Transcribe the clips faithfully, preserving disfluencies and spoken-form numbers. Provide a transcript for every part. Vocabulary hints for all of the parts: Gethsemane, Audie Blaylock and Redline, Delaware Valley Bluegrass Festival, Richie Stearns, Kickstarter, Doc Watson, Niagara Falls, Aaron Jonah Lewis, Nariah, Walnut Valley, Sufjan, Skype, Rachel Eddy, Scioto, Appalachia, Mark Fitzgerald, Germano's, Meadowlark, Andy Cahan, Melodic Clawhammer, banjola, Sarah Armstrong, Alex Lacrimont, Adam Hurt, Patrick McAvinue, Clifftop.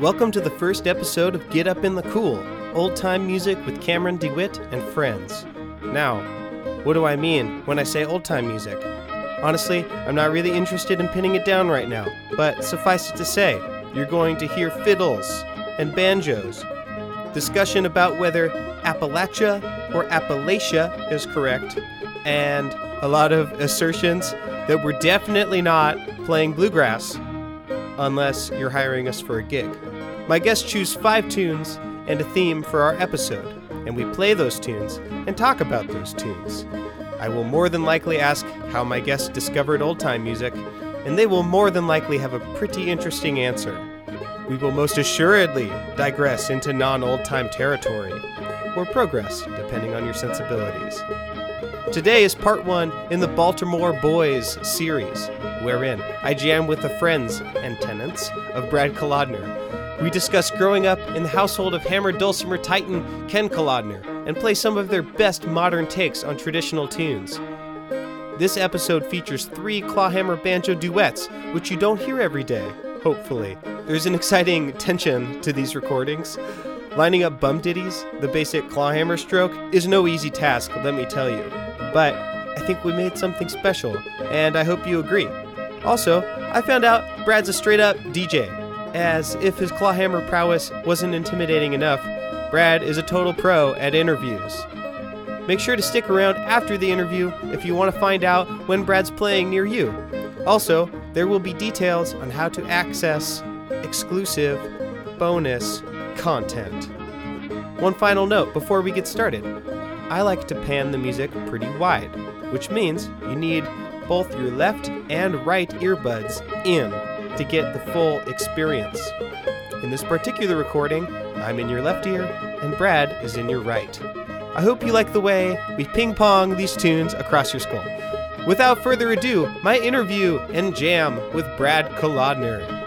Welcome to the first episode of Get Up in the Cool, old-time music with Cameron DeWitt and friends. Now, what do I mean when I say old-time music? Honestly, I'm not really interested in pinning it down right now, but suffice it to say, you're going to hear fiddles and banjos. Discussion about whether Appalachia or Appalachia is correct, and a lot of assertions that we're definitely not playing bluegrass, unless you're hiring us for a gig. My guests choose five tunes and a theme for our episode, and we play those tunes and talk about those tunes. I will more than likely ask how my guests discovered old-time music, and they will more than likely have a pretty interesting answer. We will most assuredly digress into non-old-time territory, or progress, depending on your sensibilities. Today is part one in the Baltimore Boys series, wherein I jam with the friends and tenants of Brad Kolodner. We discuss growing up in the household of hammered dulcimer titan Ken Kolodner and play some of their best modern takes on traditional tunes. This episode features three clawhammer banjo duets, which you don't hear every day, hopefully. There's an exciting tension to these recordings. Lining up bum ditties, the basic clawhammer stroke, is no easy task, let me tell you. But I think we made something special, and I hope you agree. Also, I found out Brad's a straight-up D J. As if his clawhammer prowess wasn't intimidating enough, Brad is a total pro at interviews. Make sure to stick around after the interview if you want to find out when Brad's playing near you. Also, there will be details on how to access exclusive bonus content. One final note before we get started. I like to pan the music pretty wide, which means you need both your left and right earbuds in to get the full experience. In this particular recording, I'm in your left ear and Brad is in your right. I hope you like the way we ping-pong these tunes across your skull. Without further ado, my interview and jam with Brad Kolodner.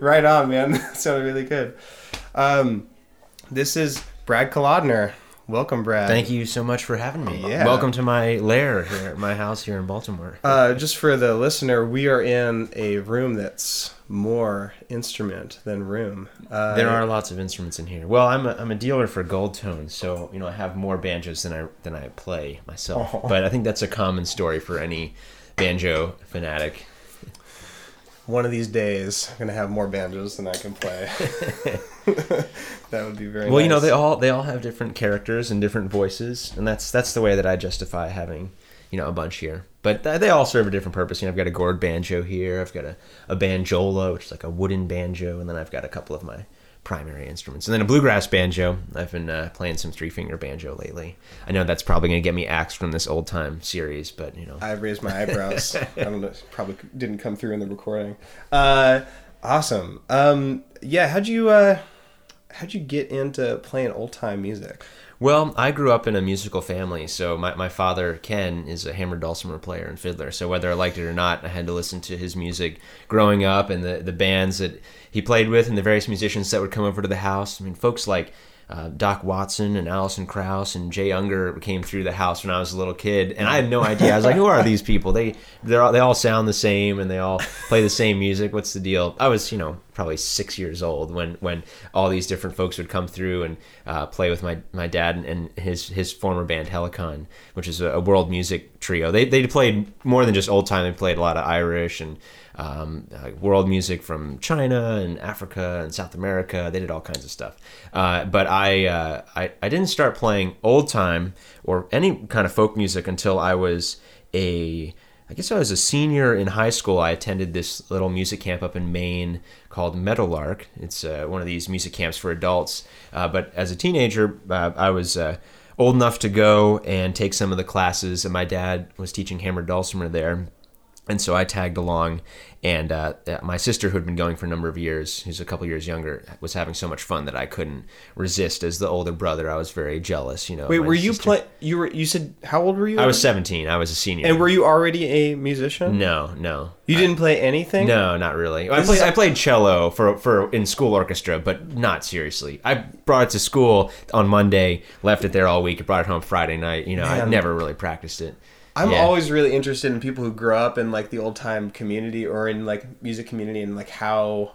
Right on, man. That sounded really good. Um, this is Brad Kolodner. Welcome, Brad. Thank you so much for having me. Yeah. Welcome to my lair here at my house here in Baltimore. Uh, just for the listener, we are in a room that's more instrument than room. Uh, there are lots of instruments in here. Well, I'm a, I'm a dealer for gold tones, so you know I have more banjos than I than I play myself. Oh. But I think that's a common story for any banjo fanatic. One of these days, I'm gonna have more banjos than I can play. That would be very well. Nice. You know, they all they all have different characters and different voices, and that's that's the way that I justify having, you know, a bunch here. But th- they all serve a different purpose. You know, I've got a gourd banjo here. I've got a, a banjola, which is like a wooden banjo, and then I've got a couple of my primary instruments, and then a bluegrass banjo. I've been uh, playing some three-finger banjo lately. I know that's probably going to get me axed from this old time series, but you know, I raised my eyebrows. I don't know, probably didn't come through in the recording. Uh, awesome. Um, yeah, how'd you uh, how'd you get into playing old time music? Well, I grew up in a musical family, so my, my father, Ken, is a hammered dulcimer player and fiddler, so whether I liked it or not, I had to listen to his music growing up and the, the bands that he played with and the various musicians that would come over to the house. I mean, folks like uh, Doc Watson and Alison Krauss and Jay Unger came through the house when I was a little kid, and I had no idea. I was like, who are these people? They they all, they all sound the same, and they all play the same music. What's the deal? I was, you know, probably six years old when, when all these different folks would come through and uh, play with my, my dad and, and his his former band Helicon, which is a, a world music trio. They they played more than just old time. They played a lot of Irish and um, uh, world music from China and Africa and South America. They did all kinds of stuff. Uh, but I, uh, I I didn't start playing old time or any kind of folk music until I was a I guess I was a senior in high school. I attended this little music camp up in Maine called Meadowlark. It's uh, one of these music camps for adults. Uh, but as a teenager, uh, I was uh, old enough to go and take some of the classes, and my dad was teaching hammered dulcimer there. And so I tagged along, and uh, my sister, who had been going for a number of years, who's a couple years younger, was having so much fun that I couldn't resist. As the older brother, I was very jealous. You know. Wait, were sister... you playing? You were. You said, how old were you? I was seventeen. I was a senior. And were you already a musician? No, no. You I, didn't play anything? No, not really. I played, I played cello for for in school orchestra, but not seriously. I brought it to school on Monday, left it there all week, and brought it home Friday night. You know, Man. I never really practiced it. I'm yeah. always really interested in people who grow up in like the old time community or in like music community and like how,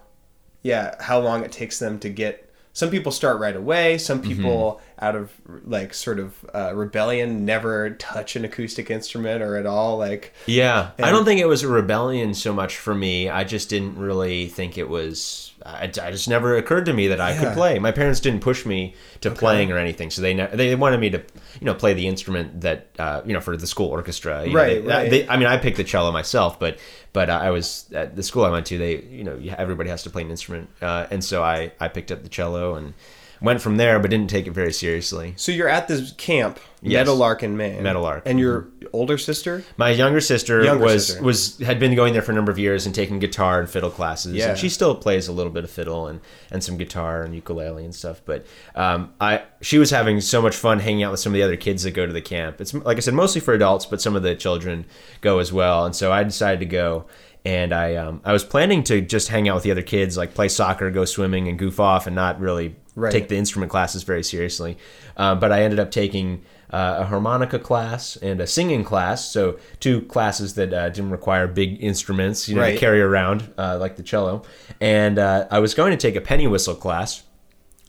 yeah, how long it takes them to get. Some people start right away. Some people mm-hmm. out of like sort of uh, rebellion never touch an acoustic instrument or at all. Like yeah, and... I don't think it was a rebellion so much for me. I just didn't really think it was. I, I just never occurred to me that I yeah. could play. My parents didn't push me to okay. playing or anything, so they ne- they wanted me to, you know, play the instrument that uh, you know for the school orchestra. You right, know, they, right. They, I mean, I picked the cello myself, but but I was at the school I went to. They, you know, everybody has to play an instrument, uh, and so I, I picked up the cello and went from there, but didn't take it very seriously. So you're at this camp, yes. Meadowlark in Maine. Meadowlark, and your older sister? My younger sister younger was sister. was had been going there for a number of years and taking guitar and fiddle classes. Yeah. And she still plays a little bit of fiddle and, and some guitar and ukulele and stuff. But um, I she was having so much fun hanging out with some of the other kids that go to the camp. It's like I said, mostly for adults, but some of the children go as well. And so I decided to go. And I um, I was planning to just hang out with the other kids, like play soccer, go swimming, and goof off, and not really right. take the instrument classes very seriously. Uh, but I ended up taking uh, a harmonica class and a singing class, so two classes that uh, didn't require big instruments, you know, right. to carry around, uh, like the cello. And uh, I was going to take a penny whistle class,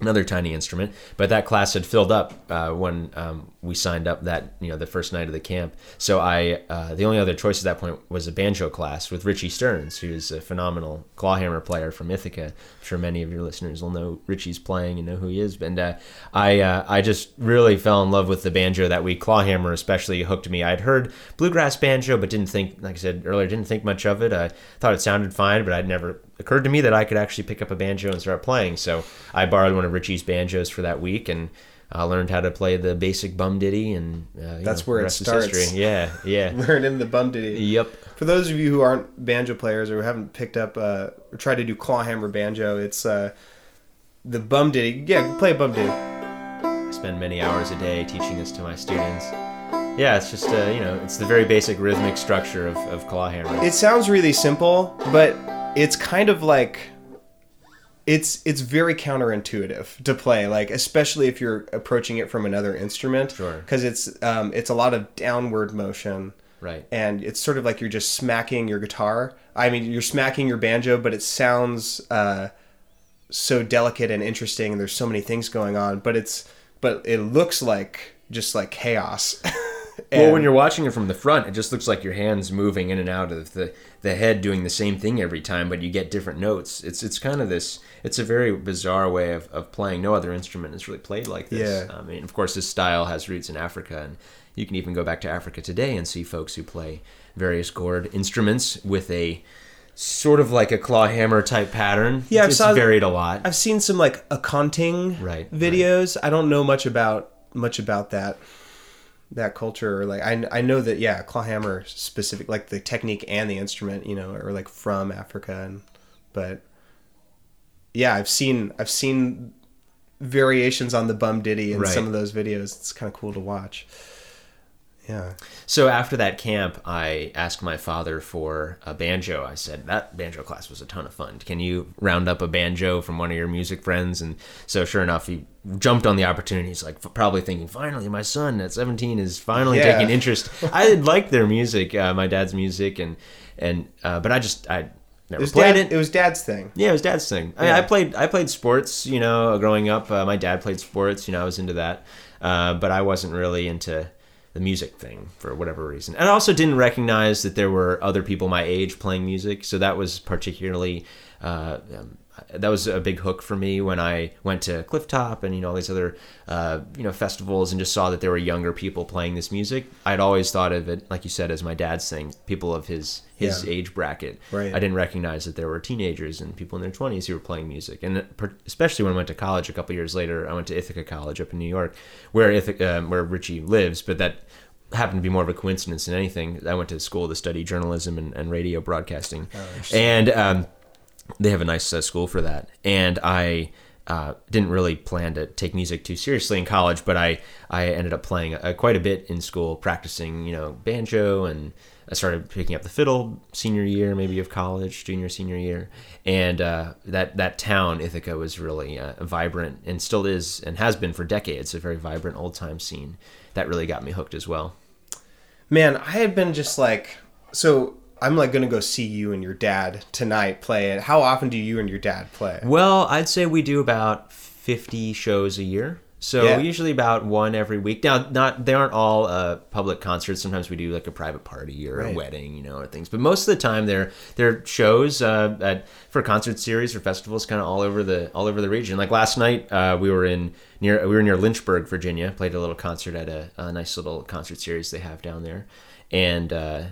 another tiny instrument, but that class had filled up uh, when um, we signed up that, you know, the first night of the camp. So I, uh, the only other choice at that point was a banjo class with Richie Stearns, who is a phenomenal clawhammer player from Ithaca. I'm sure many of your listeners will know Richie's playing and know who he is. And uh, I, uh, I just really fell in love with the banjo that week. Clawhammer especially hooked me. I'd heard bluegrass banjo, but didn't think, like I said earlier, didn't think much of it. I thought it sounded fine, but I'd never occurred to me that I could actually pick up a banjo and start playing. So I borrowed one of Richie's banjos for that week and uh, learned how to play the basic bum ditty. And uh, you that's know, where it starts. Yeah, yeah. Learning the bum ditty. Yep. For those of you who aren't banjo players or who haven't picked up uh, or tried to do clawhammer banjo, it's uh, the bum ditty. Yeah, play a bum ditty. I spend many hours a day teaching this to my students. Yeah, it's just, uh, you know, it's the very basic rhythmic structure of, of clawhammer. It sounds really simple, but it's kind of like it's it's very counterintuitive to play, like, especially if you're approaching it from another instrument. Sure. Because it's um it's a lot of downward motion. Right. And it's sort of like you're just smacking your guitar. I mean, you're smacking your banjo, but it sounds uh so delicate and interesting, and there's so many things going on, but it's but it looks like just like chaos. Well, when you're watching it from the front, it just looks like your hands moving in and out of the, the head doing the same thing every time, but you get different notes. It's it's kind of this, it's a very bizarre way of, of playing. No other instrument is really played like this. Yeah. I mean, of course, this style has roots in Africa, and you can even go back to Africa today and see folks who play various gourd instruments with a sort of like a clawhammer type pattern. Yeah, it's, it's varied a lot. I've seen some like accounting right, videos. Right. I don't know much about much about that. that culture, or like, I, I know that, yeah, clawhammer specific, like the technique and the instrument, you know, or like from Africa. And, but yeah, I've seen, I've seen variations on the bum ditty in right. some of those videos. It's kind of cool to watch. Yeah. So after that camp, I asked my father for a banjo. I said, that banjo class was a ton of fun. Can you round up a banjo from one of your music friends? And so sure enough, he jumped on the opportunity. He's like, probably thinking, finally, my son at seventeen is finally yeah. taking interest. I liked their music, uh, my dad's music. And, and, uh, but I just, I never it played dad, it. It was dad's thing. Yeah, it was dad's thing. Yeah. I, I played, I played sports, you know, growing up. Uh, my dad played sports, you know, I was into that. Uh, but I wasn't really into the music thing for whatever reason. And I also didn't recognize that there were other people my age playing music. So that was particularly, uh, um, that was a big hook for me when I went to Clifftop and, you know, all these other, uh, you know, festivals, and just saw that there were younger people playing this music. I'd always thought of it, like you said, as my dad's thing, people of his, his yeah. age bracket. Right. I didn't recognize that there were teenagers and people in their twenties who were playing music. And especially when I went to college a couple years later, I went to Ithaca College up in New York, where Ithaca, um, where Richie lives, but that happened to be more of a coincidence than anything. I went to school to study journalism and, and radio broadcasting. Oh, and um, they have a nice uh, school for that. And I uh, didn't really plan to take music too seriously in college, but I, I ended up playing uh, quite a bit in school, practicing, you know, banjo, and I started picking up the fiddle senior year, maybe of college, junior, senior year. And uh, that, that town, Ithaca, was really uh, vibrant, and still is and has been for decades, a very vibrant old-time scene. That really got me hooked as well. Man, I had been just like, so I'm like going to go see you and your dad tonight play. How often do you and your dad play? Well, I'd say we do about fifty shows a year. So yeah. usually about one every week. Now, not they aren't all uh, public concerts. Sometimes we do like a private party or right. a wedding, you know, or things. But most of the time, they're they're shows uh, at, for concert series or festivals, kind of all over the all over the region. Like last night, uh, we were in near we were near Lynchburg, Virginia. Played a little concert at a, a nice little concert series they have down there, and uh,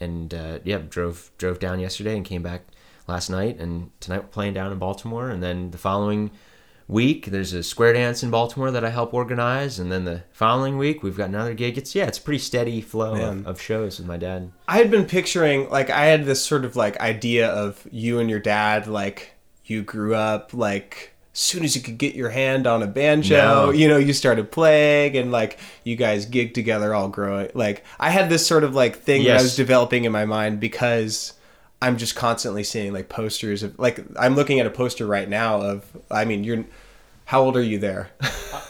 and uh, yeah, drove drove down yesterday and came back last night. And tonight we're playing down in Baltimore, and then the following week there's a square dance in Baltimore that I help organize, and then the following week we've got another gig. It's yeah, it's a pretty steady flow of, of shows with my dad. I had been picturing, like, I had this sort of like idea of you and your dad, like you grew up, like as soon as you could get your hand on a banjo, no. you know, you started playing, and like you guys gigged together all growing. Like I had this sort of like thing yes. that I was developing in my mind, because I'm just constantly seeing like posters of, like, I'm looking at a poster right now of, I mean, you're, how old are you there?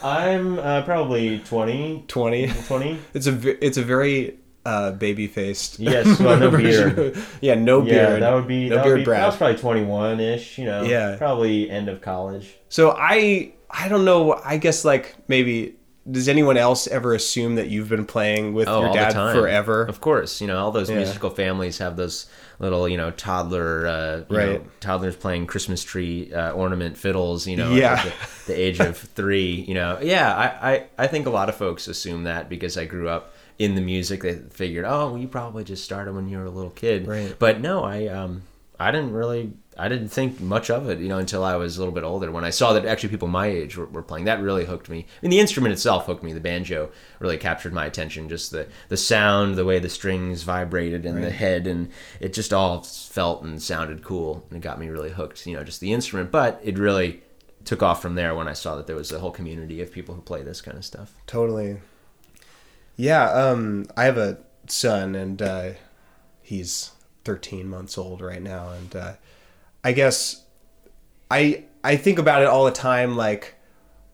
I'm uh, probably twenty. twenty? twenty. It's a, it's a very uh, baby-faced. Yes, well, no beard. Yeah, no yeah, beard. Yeah, that would be, no that beard would be Brad. That was probably twenty-one-ish, you know, yeah. probably end of college. So I, I don't know, I guess like maybe, does anyone else ever assume that you've been playing with oh, your dad forever? Of course, you know, all those yeah. musical families have those little, you know, toddler, uh, you right. know, toddlers playing Christmas tree uh, ornament fiddles, you know, yeah. at the, the age of three, you know. Yeah, I, I, I think a lot of folks assume that because I grew up in the music. They figured, oh, well, you probably just started when you were a little kid. Right. But no, I um, I didn't really, I didn't think much of it, you know, until I was a little bit older. When I saw that actually people my age were, were playing, that really hooked me. I mean, the instrument itself hooked me. The banjo really captured my attention. Just the, the sound, the way the strings vibrated and right. the head, and it just all felt and sounded cool. And it got me really hooked, you know, just the instrument. But it really took off from there when I saw that there was a whole community of people who play this kind of stuff. Totally. Yeah, um, I have a son, and uh, he's thirteen months old right now, and uh, I guess I I think about it all the time, like,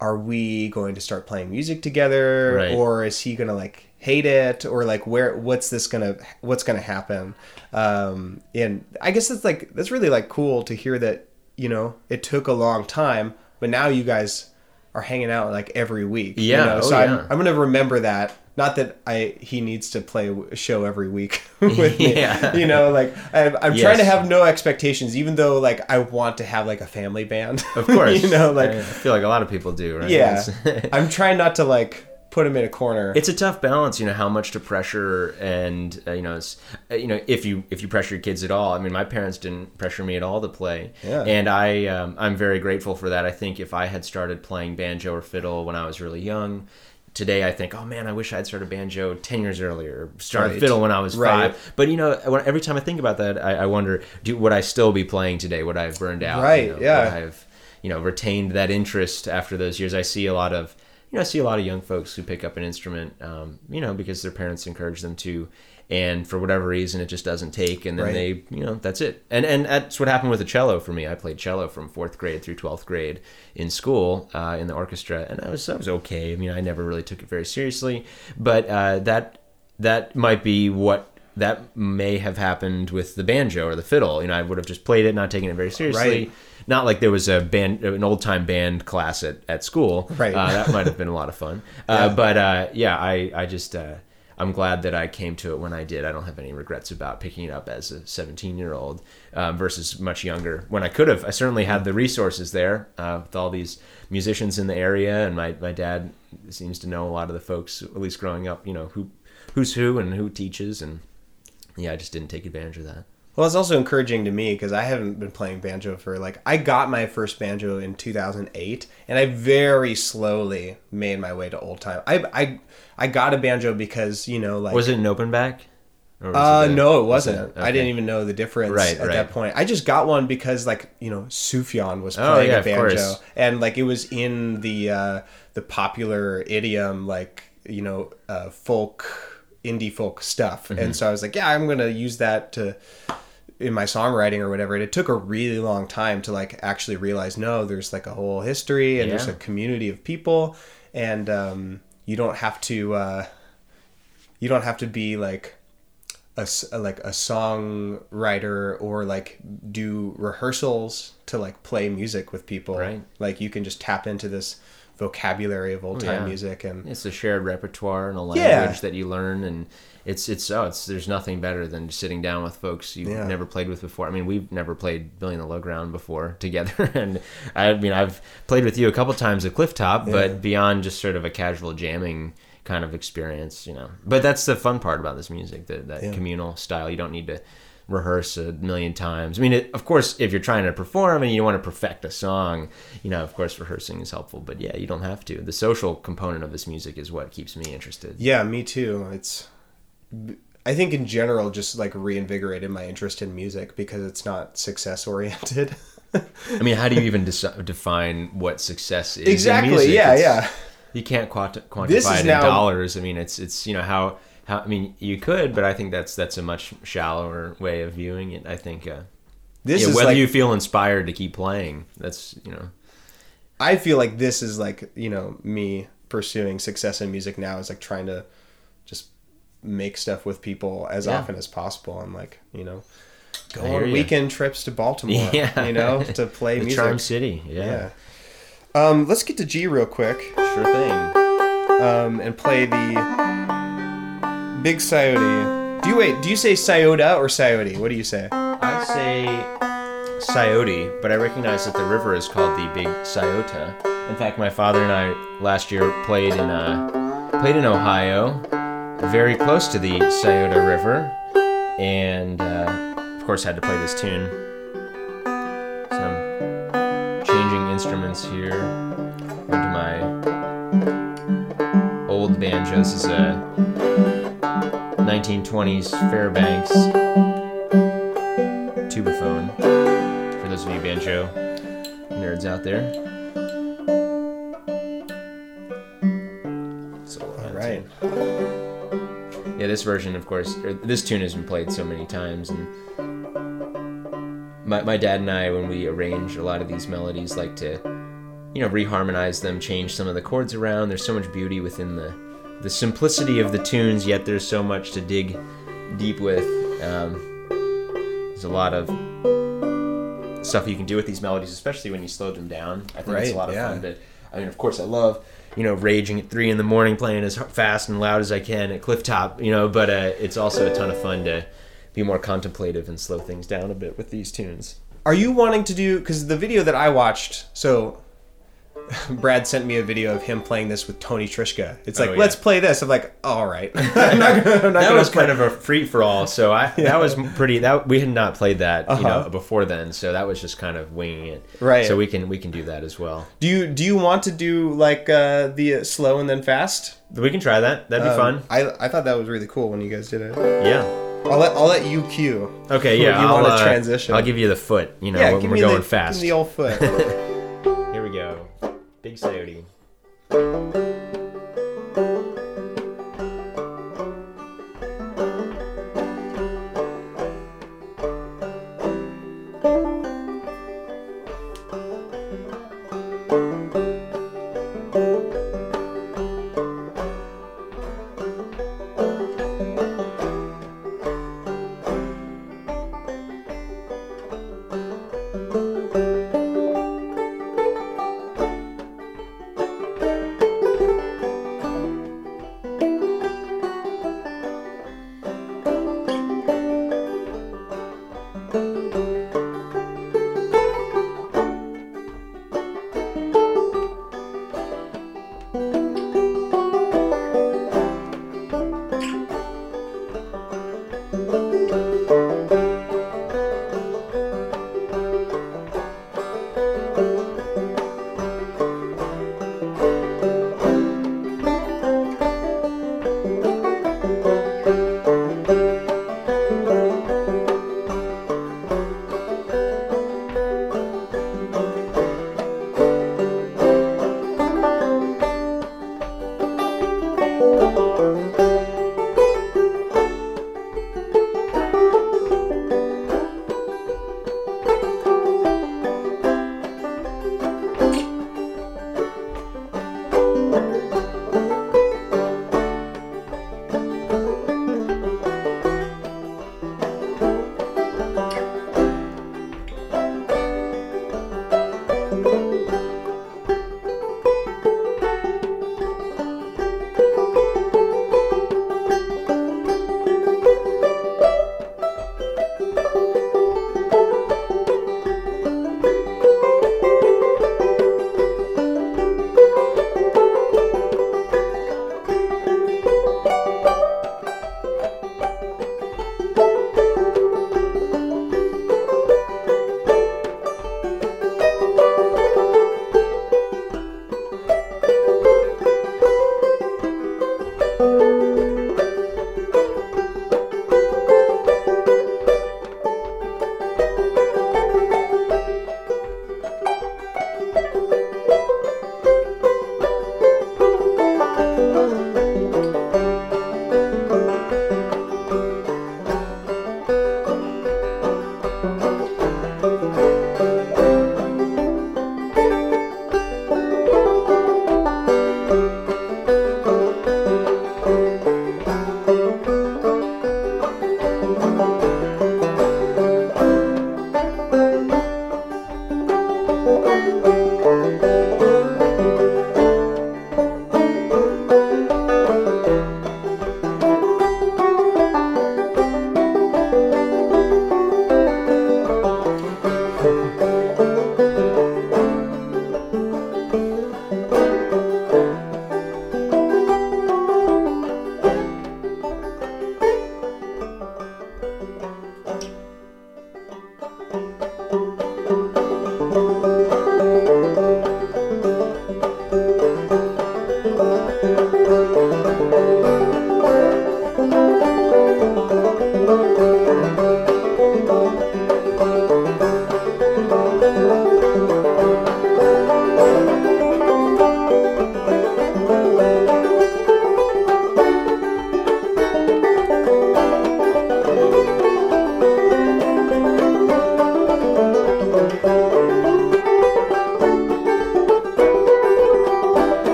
are we going to start playing music together? Right. Or is he going to, like, hate it? Or, like, where, what's this going to, what's going to happen? Um, and I guess it's, like, that's really, like, cool to hear that, you know, it took a long time, but now you guys are hanging out, like, every week. Yeah. You know? So oh, I'm, yeah. I'm going to remember that. Not that I he needs to play a show every week with me, yeah. you know, like I'm, I'm yes. trying to have no expectations, even though like I want to have like a family band. Of course. You know, like I feel like a lot of people do, right? Yeah. I'm trying not to like put him in a corner. It's a tough balance, you know, how much to pressure and, uh, you know, it's, uh, you know, if you if you pressure your kids at all. I mean, my parents didn't pressure me at all to play. Yeah. And I, um, I'm very grateful for that. I think if I had started playing banjo or fiddle when I was really young, today I think, oh man, I wish I'd started banjo ten years earlier, started right. fiddle when I was right. five. But you know, when, every time I think about that, I, I wonder, do would I still be playing today? Would I have burned out? Right, you know, yeah. Would I have, you know, retained that interest after those years? I see a lot of, you know, I see a lot of young folks who pick up an instrument, um, you know, because their parents encourage them to, and for whatever reason, it just doesn't take, and then right. they, you know, that's it. And and that's what happened with the cello for me. I played cello from fourth grade through twelfth grade in school uh, in the orchestra, and I was I was okay. I mean, I never really took it very seriously, but uh, that that might be what that may have happened with the banjo or the fiddle. You know, I would have just played it, not taking it very seriously. Right. Not like there was a band, an old time band class at at school. Right. Uh, that might have been a lot of fun. Uh, yeah. But uh, yeah, I I just. Uh, I'm glad that I came to it when I did. I don't have any regrets about picking it up as a seventeen-year-old uh, versus much younger when I could have. I certainly had the resources there uh, with all these musicians in the area, and my, my dad seems to know a lot of the folks, at least growing up, you know, who who's who and who teaches, and yeah, I just didn't take advantage of that. Well, it's also encouraging to me because I haven't been playing banjo for like, I got my first banjo in two thousand eight, and I very slowly made my way to old time. I, I, I got a banjo because, you know, like... Was it an open back? Or was uh, it a, no, it wasn't. Was it, okay. I didn't even know the difference right, at right. that point. I just got one because, like, you know, Sufjan was playing oh, yeah, a banjo. And, like, it was in the uh, the popular idiom, like, you know, uh, folk, indie folk stuff. Mm-hmm. And so I was like, yeah, I'm going to use that to... in my songwriting or whatever. And it took a really long time to like actually realize, no, there's like a whole history and yeah. there's a community of people, and um, you don't have to, uh, you don't have to be like a, like a songwriter or like do rehearsals to like play music with people. Right. Like you can just tap into this vocabulary of old time yeah. music, and it's a shared repertoire and a language yeah. that you learn. And It's it's oh it's there's nothing better than sitting down with folks you've yeah. never played with before. I mean, we've never played Billy and the Low Ground before together, and I mean I've played with you a couple times at Clifftop, yeah. but beyond just sort of a casual jamming kind of experience, you know. But that's the fun part about this music, that that yeah. communal style. You don't need to rehearse a million times. I mean, it, of course, if you're trying to perform and you want to perfect a song, you know, of course, rehearsing is helpful. But yeah, you don't have to. The social component of this music is what keeps me interested. Yeah, me too. It's. I think in general just like reinvigorated my interest in music because it's not success oriented. I mean, how do you even de- define what success is? Exactly. In music? Yeah. It's, yeah. You can't quanti- quantify it in now... dollars. I mean, it's, it's, you know, how, how, I mean, you could, but I think that's, that's a much shallower way of viewing it. I think, uh, this yeah, is whether like... you feel inspired to keep playing. That's, you know, I feel like this is like, you know, me pursuing success in music now is like trying to just make stuff with people as yeah. often as possible. I'm like, you know, go on weekend trips to Baltimore, yeah. you know, to play the music. Charm City, yeah. yeah. Um, let's get to G real quick. Sure thing. Um, and play the Big Coyote. Do you wait? Do you say Coyote or Coyote? What do you say? I say Coyote, but I recognize that the river is called the Big Coyote. In fact, my father and I last year played in uh, played in Ohio. Very close to the Scioto River, and uh, of course had to play this tune. So I'm changing instruments here into my old banjo. This is a nineteen twenties Fairbanks tubaphone, for those of you banjo nerds out there. Yeah, this version, of course, or this tune has been played so many times, and my, my dad and I, when we arrange a lot of these melodies, like to, you know, reharmonize them, change some of the chords around. There's so much beauty within the the simplicity of the tunes, yet there's so much to dig deep with. Um, there's a lot of stuff you can do with these melodies, especially when you slow them down. I think right, it's a lot of yeah. fun. But I mean, of course, I love, you know, raging at three in the morning, playing as fast and loud as I can at Clifftop, you know, but uh, it's also a ton of fun to be more contemplative and slow things down a bit with these tunes. Are you wanting to do, because the video that I watched, so Brad sent me a video of him playing this with Tony Trishka. It's like, oh, yeah. let's play this. I'm like, all right. I'm not gonna, I'm not that was play. Kind of a free for all. So I yeah. that was pretty. That we had not played that uh-huh. you know before then. So that was just kind of winging it. Right. So we can we can do that as well. Do you do you want to do like uh, the uh, slow and then fast? We can try that. That'd be um, fun. I I thought that was really cool when you guys did it. Yeah. I'll let I'll let you cue. Okay. Yeah. You I'll, want to transition? Uh, I'll give you the foot. You know yeah, when we're going the, fast. Give me the old foot. Here we go. Big Coyote.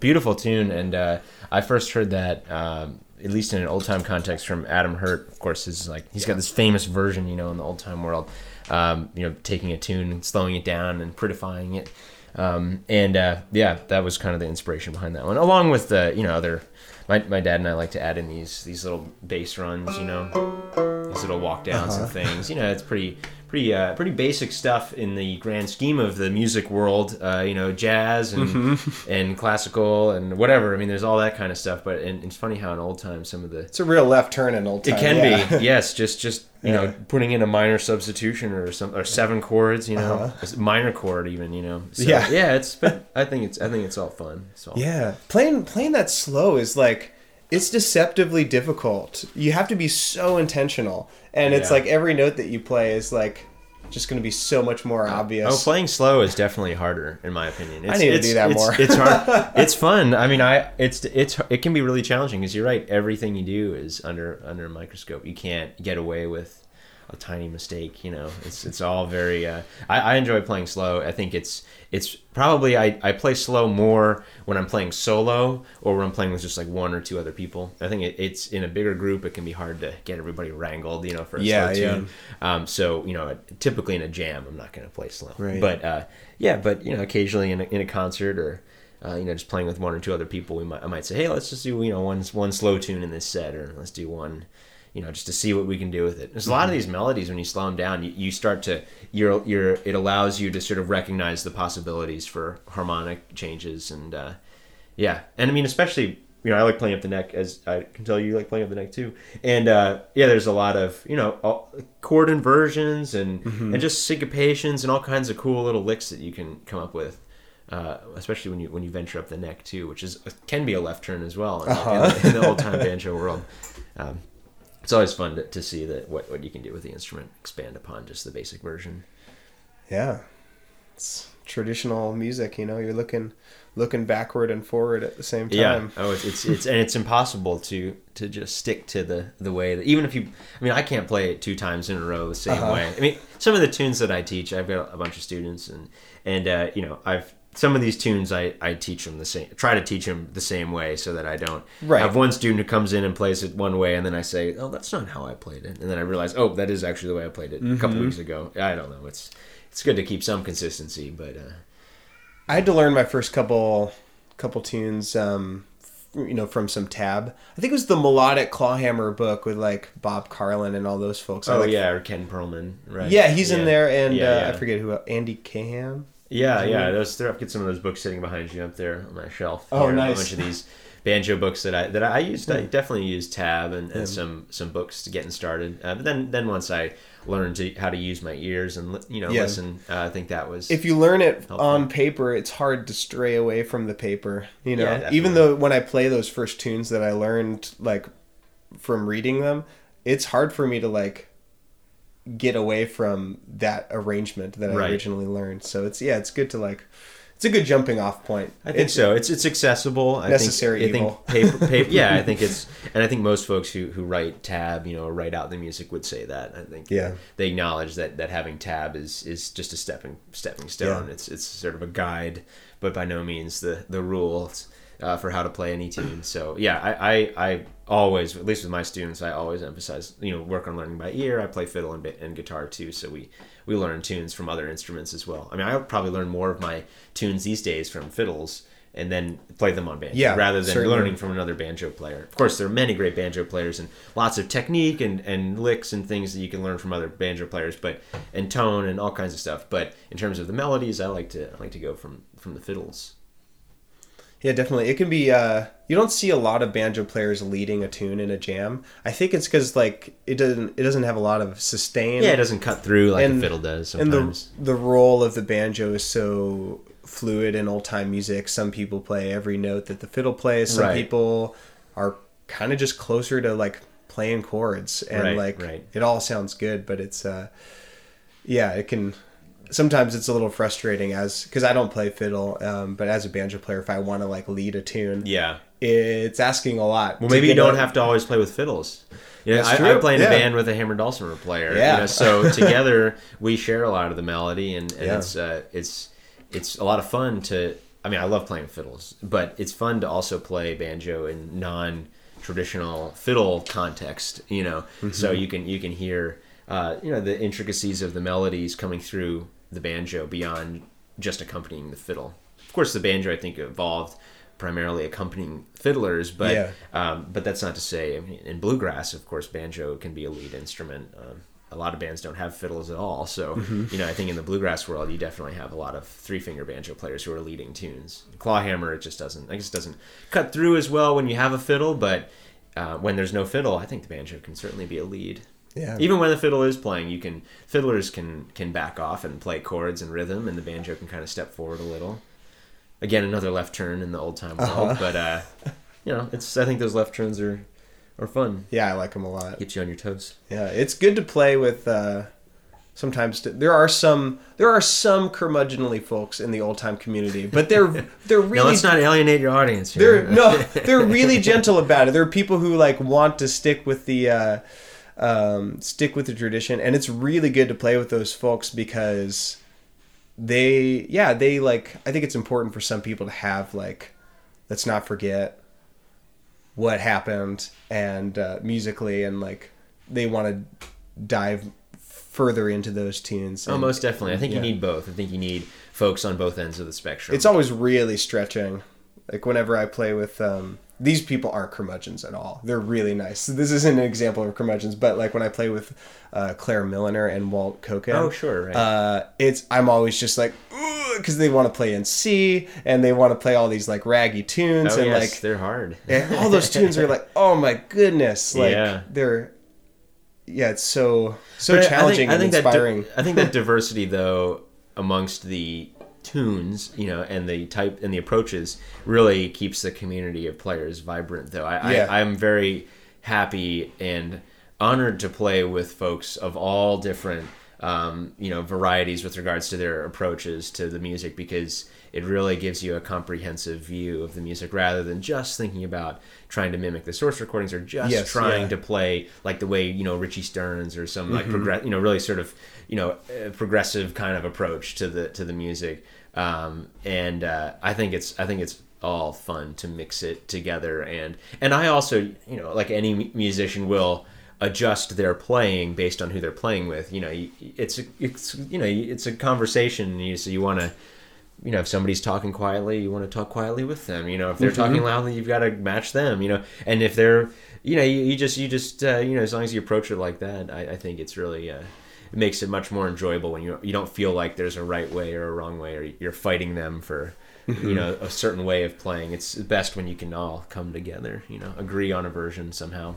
beautiful tune, and uh, I first heard that, um, at least in an old-time context, from Adam Hurt. Of course, is like he's got this famous version, you know, in the old-time world, um, you know, taking a tune and slowing it down and prettifying it. Um, and uh, yeah, that was kind of the inspiration behind that one, along with the, you know, other. My my dad and I like to add in these these little bass runs, you know, these little walk downs uh-huh. and things. You know, it's pretty pretty uh, pretty basic stuff in the grand scheme of the music world. Uh, you know, jazz and mm-hmm. and classical and whatever. I mean, there's all that kind of stuff. But and it's funny how in old time some of the it's a real left turn in old time. It can yeah. be yes, just just you yeah. know putting in a minor substitution or some or seven chords, you know, uh-huh. a minor chord even, you know. So, yeah, yeah. It's but I think it's I think it's all fun. It's all yeah, fun. playing playing that slow is like. It's deceptively difficult. You have to be so intentional. And it's yeah. like every note that you play is like just going to be so much more obvious. Oh, playing slow is definitely harder, in my opinion. It's, I need to do that it's, more. It's hard. It's fun. I mean, I it's it's it can be really challenging because you're right. Everything you do is under under a microscope. You can't get away with a tiny mistake. You know, it's it's all very. Uh, I I enjoy playing slow. I think it's. It's probably, I, I play slow more when I'm playing solo or when I'm playing with just like one or two other people. I think it, it's in a bigger group, it can be hard to get everybody wrangled, you know, for a yeah, slow tune. Yeah. Um, so, you know, typically in a jam, I'm not going to play slow. Right. But, uh, yeah, but, you know, occasionally in a, in a concert or, uh, you know, just playing with one or two other people, we might I might say, hey, let's just do, you know, one one slow tune in this set or let's do one... You know, just to see what we can do with it. There's a lot of these melodies when you slow them down, you, you start to you're you're it allows you to sort of recognize the possibilities for harmonic changes and uh, yeah. And I mean, especially you know, I like playing up the neck, as I can tell you like playing up the neck too. And uh, yeah, there's a lot of you know all, chord inversions and mm-hmm. and just syncopations and all kinds of cool little licks that you can come up with. Uh, especially when you when you venture up the neck too, which is can be a left turn as well in, uh-huh. in, in the old time banjo world. Um, It's always fun to, to see that what, what you can do with the instrument, expand upon just the basic version. Yeah. It's traditional music, you know, you're looking looking backward and forward at the same time. Yeah. Oh, it's it's, it's and it's impossible to to just stick to the, the way that even if you I mean, I can't play it two times in a row the same uh-huh. way. I mean, some of the tunes that I teach, I've got a bunch of students and and uh, you know, I've some of these tunes I, I teach them the same, try to teach them the same way so that I don't right. I have one student who comes in and plays it one way and then I say, oh, that's not how I played it. And then I realize, oh, that is actually the way I played it mm-hmm. a couple weeks ago. I don't know. It's it's good to keep some consistency, but... Uh, I had to learn my first couple couple tunes, um, you know, from some tab. I think it was the Melodic Clawhammer book with like Bob Carlin and all those folks. Oh, I like, yeah, or Ken Perlman. Right. Yeah, he's yeah. in there and yeah, uh, yeah. I forget who else, Andy Cahan. Yeah, yeah. Those, I've got some of those books sitting behind you up there on my shelf. Oh, here. Nice. A bunch of these banjo books that I that I used. I definitely used tab and, and yeah. some, some books to getting started. Uh, but then, then once I learned to, how to use my ears and you know yeah. listen, uh, I think that was. If you learn it helpful. On paper, it's hard to stray away from the paper. You know, yeah, even though when I play those first tunes that I learned like from reading them, it's hard for me to like. Get away from that arrangement that I right. originally learned. So it's yeah, it's good to like, it's a good jumping off point. I think it's, so. It's it's accessible. I necessary think, evil. I think paper, paper, yeah, I think it's, and I think most folks who, who write tab, you know, write out the music would say that. I think yeah. they acknowledge that that having tab is is just a stepping stepping stone. Yeah. It's it's sort of a guide, but by no means the the rule uh, for how to play any tune. So yeah, I. I, I always, at least with my students, I always emphasize, you know, work on learning by ear. I play fiddle and, and guitar too, so we, we learn tunes from other instruments as well. I mean, I probably learn more of my tunes these days from fiddles and then play them on banjo yeah, rather than certainly. Learning from another banjo player. Of course, there are many great banjo players and lots of technique and, and licks and things that you can learn from other banjo players, but and tone and all kinds of stuff. But in terms of the melodies, I like to I like to go from, from the fiddles. Yeah, definitely. It can be, uh, you don't see a lot of banjo players leading a tune in a jam. I think it's because, like, it doesn't it doesn't have a lot of sustain. Yeah, it doesn't cut through like and, a fiddle does sometimes. And the, the role of the banjo is so fluid in old-time music. Some people play every note that the fiddle plays. Some right. people are kind of just closer to, like, playing chords. And, right, like, right. it all sounds good, but it's, uh, yeah, it can... Sometimes it's a little frustrating as because I don't play fiddle, um, but as a banjo player, if I want to like lead a tune, yeah, it's asking a lot. Well, maybe you don't a... have to always play with fiddles. You know, I, I play in yeah. a band with a hammered dulcimer player. Yeah, you know, so together we share a lot of the melody, and, and yeah. it's uh, it's it's a lot of fun to I mean, I love playing fiddles, but it's fun to also play banjo in non-traditional fiddle context, you know. Mm-hmm. So you can you can hear, uh, you know, the intricacies of the melodies coming through the banjo beyond just accompanying the fiddle. Of course, the banjo, I think, evolved primarily accompanying fiddlers, but yeah. um, but that's not to say, I mean, in bluegrass, of course, banjo can be a lead instrument. Um, a lot of bands don't have fiddles at all, so mm-hmm. you know, I think in the bluegrass world, you definitely have a lot of three-finger banjo players who are leading tunes. Clawhammer, it just doesn't, I guess, it doesn't cut through as well when you have a fiddle, but uh, when there's no fiddle, I think the banjo can certainly be a lead. Yeah. Even when the fiddle is playing, you can fiddlers can can back off and play chords and rhythm, and the banjo can kind of step forward a little. Again, another left turn in the old time world, uh-huh. but uh, you know, it's I think those left turns are. Or fun. Yeah, I like them a lot. Get you on your toes. Yeah, it's good to play with. Uh, sometimes to, there are some there are some curmudgeonly folks in the old time community, but they're they're really. No, let's not alienate your audience. They're right? no, they're really gentle about it. There are people who like want to stick with the uh, um, stick with the tradition, and it's really good to play with those folks because they yeah they like. I think it's important for some people to have like, let's not forget what happened and uh, musically, and like they want to dive further into those tunes. And, oh, most definitely. I think yeah. you need both. I think you need folks on both ends of the spectrum. It's always really stretching. Like whenever I play with, um, these people aren't curmudgeons at all. They're really nice. This isn't an example of curmudgeons, but like when I play with uh, Claire Milliner and Walt Koken, oh sure, right. Uh, it's I'm always just like. Because they want to play in C, and they want to play all these like raggy tunes, oh, and yes, like they're hard. And all those tunes are like, oh my goodness, like yeah. they're, yeah, it's so so but challenging I think, and I think inspiring. That di- I think that diversity though amongst the tunes, you know, and the type and the approaches really keeps the community of players vibrant. Though I, yeah. I I'm very happy and honored to play with folks of all different. Um, you know, varieties with regards to their approaches to the music, because it really gives you a comprehensive view of the music rather than just thinking about trying to mimic the source recordings or just yes, trying yeah. to play like the way, you know, Richie Stearns or some like, mm-hmm. progress, you know, really sort of, you know, uh, progressive kind of approach to the, to the music. Um, and, uh, I think it's, I think it's all fun to mix it together. And, and I also, you know, like any musician will, adjust their playing based on who they're playing with. You know, it's a, it's you know, it's a conversation. You so you want to, you know, if somebody's talking quietly, you want to talk quietly with them. You know, if they're mm-hmm. talking loudly, you've got to match them. You know, and if they're, you know, you, you just you just uh, you know, as long as you approach it like that, I, I think it's really uh, it makes it much more enjoyable when you you don't feel like there's a right way or a wrong way or you're fighting them for. You know, a certain way of playing. It's best when you can all come together. You know, agree on a version somehow.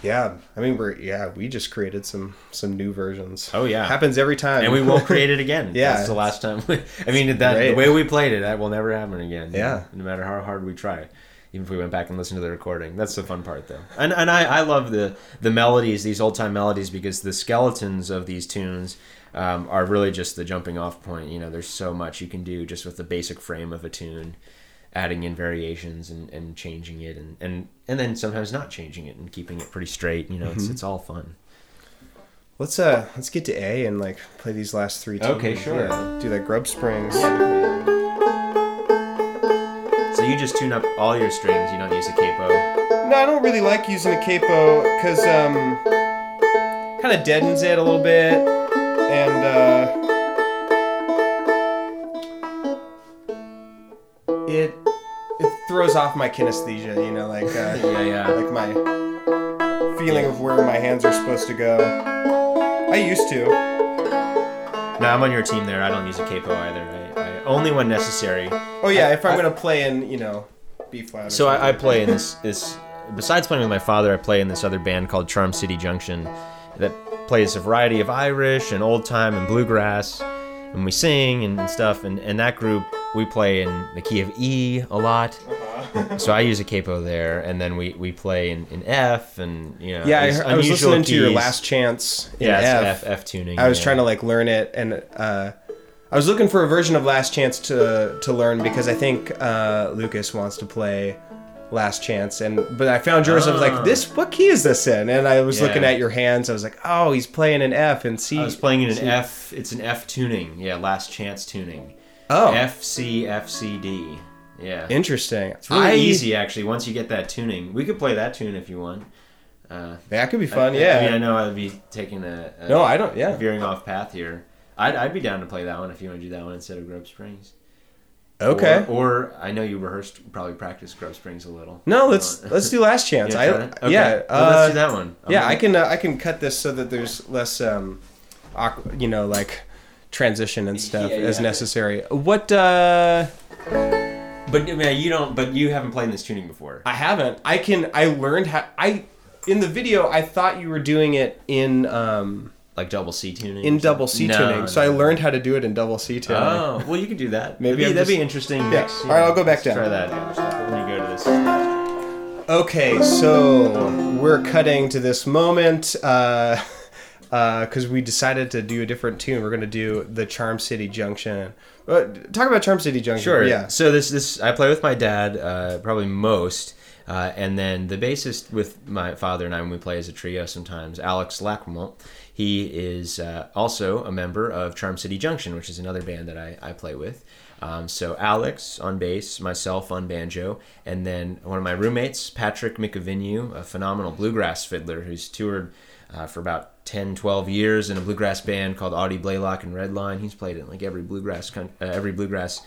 Yeah, I mean, we're yeah, we just created some some new versions. Oh yeah, happens every time, and we won't create it again. Yeah, that's the last time. We, I mean, that great. The way we played it, that will never happen again. Yeah, no matter how hard we try, even if we went back and listened to the recording, that's the fun part though. And and I, I love the the melodies, these old time melodies, because the skeletons of these tunes um, are really just the jumping off point. You know, there's so much you can do just with the basic frame of a tune. Adding in variations and, and changing it and, and, and then sometimes not changing it and keeping it pretty straight. You know, it's mm-hmm. it's all fun. Let's uh let's get to A and like play these last three tunes. Okay, sure. Yeah, do that Grub Springs. So you just tune up all your strings. You don't use a capo. No, I don't really like using a capo because um kind of deadens it a little bit and. uh It it throws off my kinesthesia, you know, like uh, yeah, yeah. like my feeling of where my hands are supposed to go. I used to. No, I'm on your team there. I don't use a capo either. I, I, only when necessary. Oh yeah, I, if I'm I, gonna play in, you know, B flat. So I, I play in this this. Besides playing with my father, I play in this other band called Charm City Junction, that plays a variety of Irish and old time and bluegrass, and we sing and stuff. And, and that group. We play in the key of E a lot, uh-huh. so I use a capo there, and then we, we play in, in F, and you know, yeah, I, heard, I was listening keys. To your last chance. In yeah, F. It's F F tuning. I was yeah. trying to like learn it, and uh, I was looking for a version of Last Chance to to learn because I think uh, Lucas wants to play Last Chance, and but I found yours. Oh. I was like, this what key is this in? And I was yeah. looking at your hands. I was like, oh, he's playing an F and C. I was playing in an C. F. It's an F tuning. Yeah, Last Chance tuning. Oh. F C F C D. Yeah. Interesting. It's really I, easy, actually, once you get that tuning. We could play that tune if you want. Uh, that could be fun, I, yeah. I mean, I know I'd be taking a, a, no, I don't, yeah. a veering off path here. I'd, I'd be down to play that one if you want to do that one instead of Grub Springs. Okay. Or, or I know you rehearsed, probably practiced Grove Springs a little. No, let's let's do Last Chance. I okay. yeah. Well, uh, let's do that one. I'm yeah, gonna... I can uh, I can cut this so that there's less um, awkward, you know, like transition and stuff yeah, yeah. as necessary. What? Uh... But yeah, you don't. But you haven't played this tuning before. I haven't. I can. I learned how. I in the video I thought you were doing it in. Um, Like double C tuning? In double C no, tuning. No. So I learned how to do it in double C tuning. Oh, well, you can do that. Maybe That'd be, that'd just, be interesting. Yeah. Next, All right, know, I'll go back down. Try that. When you go to this. Okay, so we're cutting to this moment because uh, uh, we decided to do a different tune. We're going to do the Charm City Junction. Uh, talk about Charm City Junction. Sure. Yeah. So this this I play with my dad uh, probably most. Uh, and then the bassist with my father and I, when we play as a trio sometimes, Alex Lacrimont, he is uh, also a member of Charm City Junction, which is another band that I, I play with. Um, so Alex on bass, myself on banjo, and then one of my roommates, Patrick McAvinue, a phenomenal bluegrass fiddler who's toured uh, for about ten, twelve years in a bluegrass band called Audie Blaylock and Redline. He's played in like every bluegrass con- uh, every bluegrass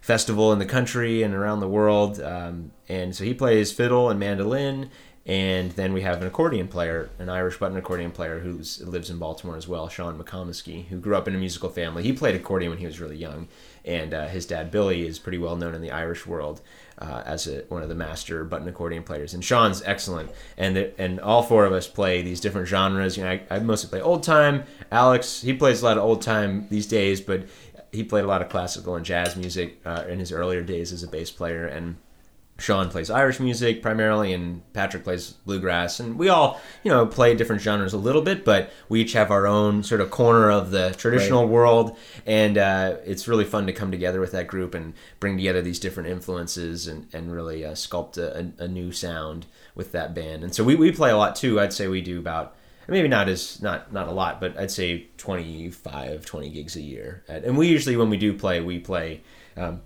festival in the country and around the world, um, and so he plays fiddle and mandolin, and then we have an accordion player, an Irish button accordion player who lives in Baltimore as well, Sean McComiskey, who grew up in a musical family. He played accordion when he was really young, and uh, his dad Billy is pretty well known in the Irish world uh, as a, one of the master button accordion players, and Sean's excellent, and the, and all four of us play these different genres. You know, I, I mostly play old time. Alex, he plays a lot of old time these days, but he played a lot of classical and jazz music uh, in his earlier days as a bass player, and Sean plays Irish music primarily, and Patrick plays bluegrass, and we all, you know, play different genres a little bit, but we each have our own sort of corner of the traditional right. world, and uh, it's really fun to come together with that group and bring together these different influences and, and really uh, sculpt a, a new sound with that band. And so we, we play a lot too. I'd say we do about... Maybe not as not not a lot, but I'd say twenty-five, twenty gigs a year. And we usually, when we do play, we play, um,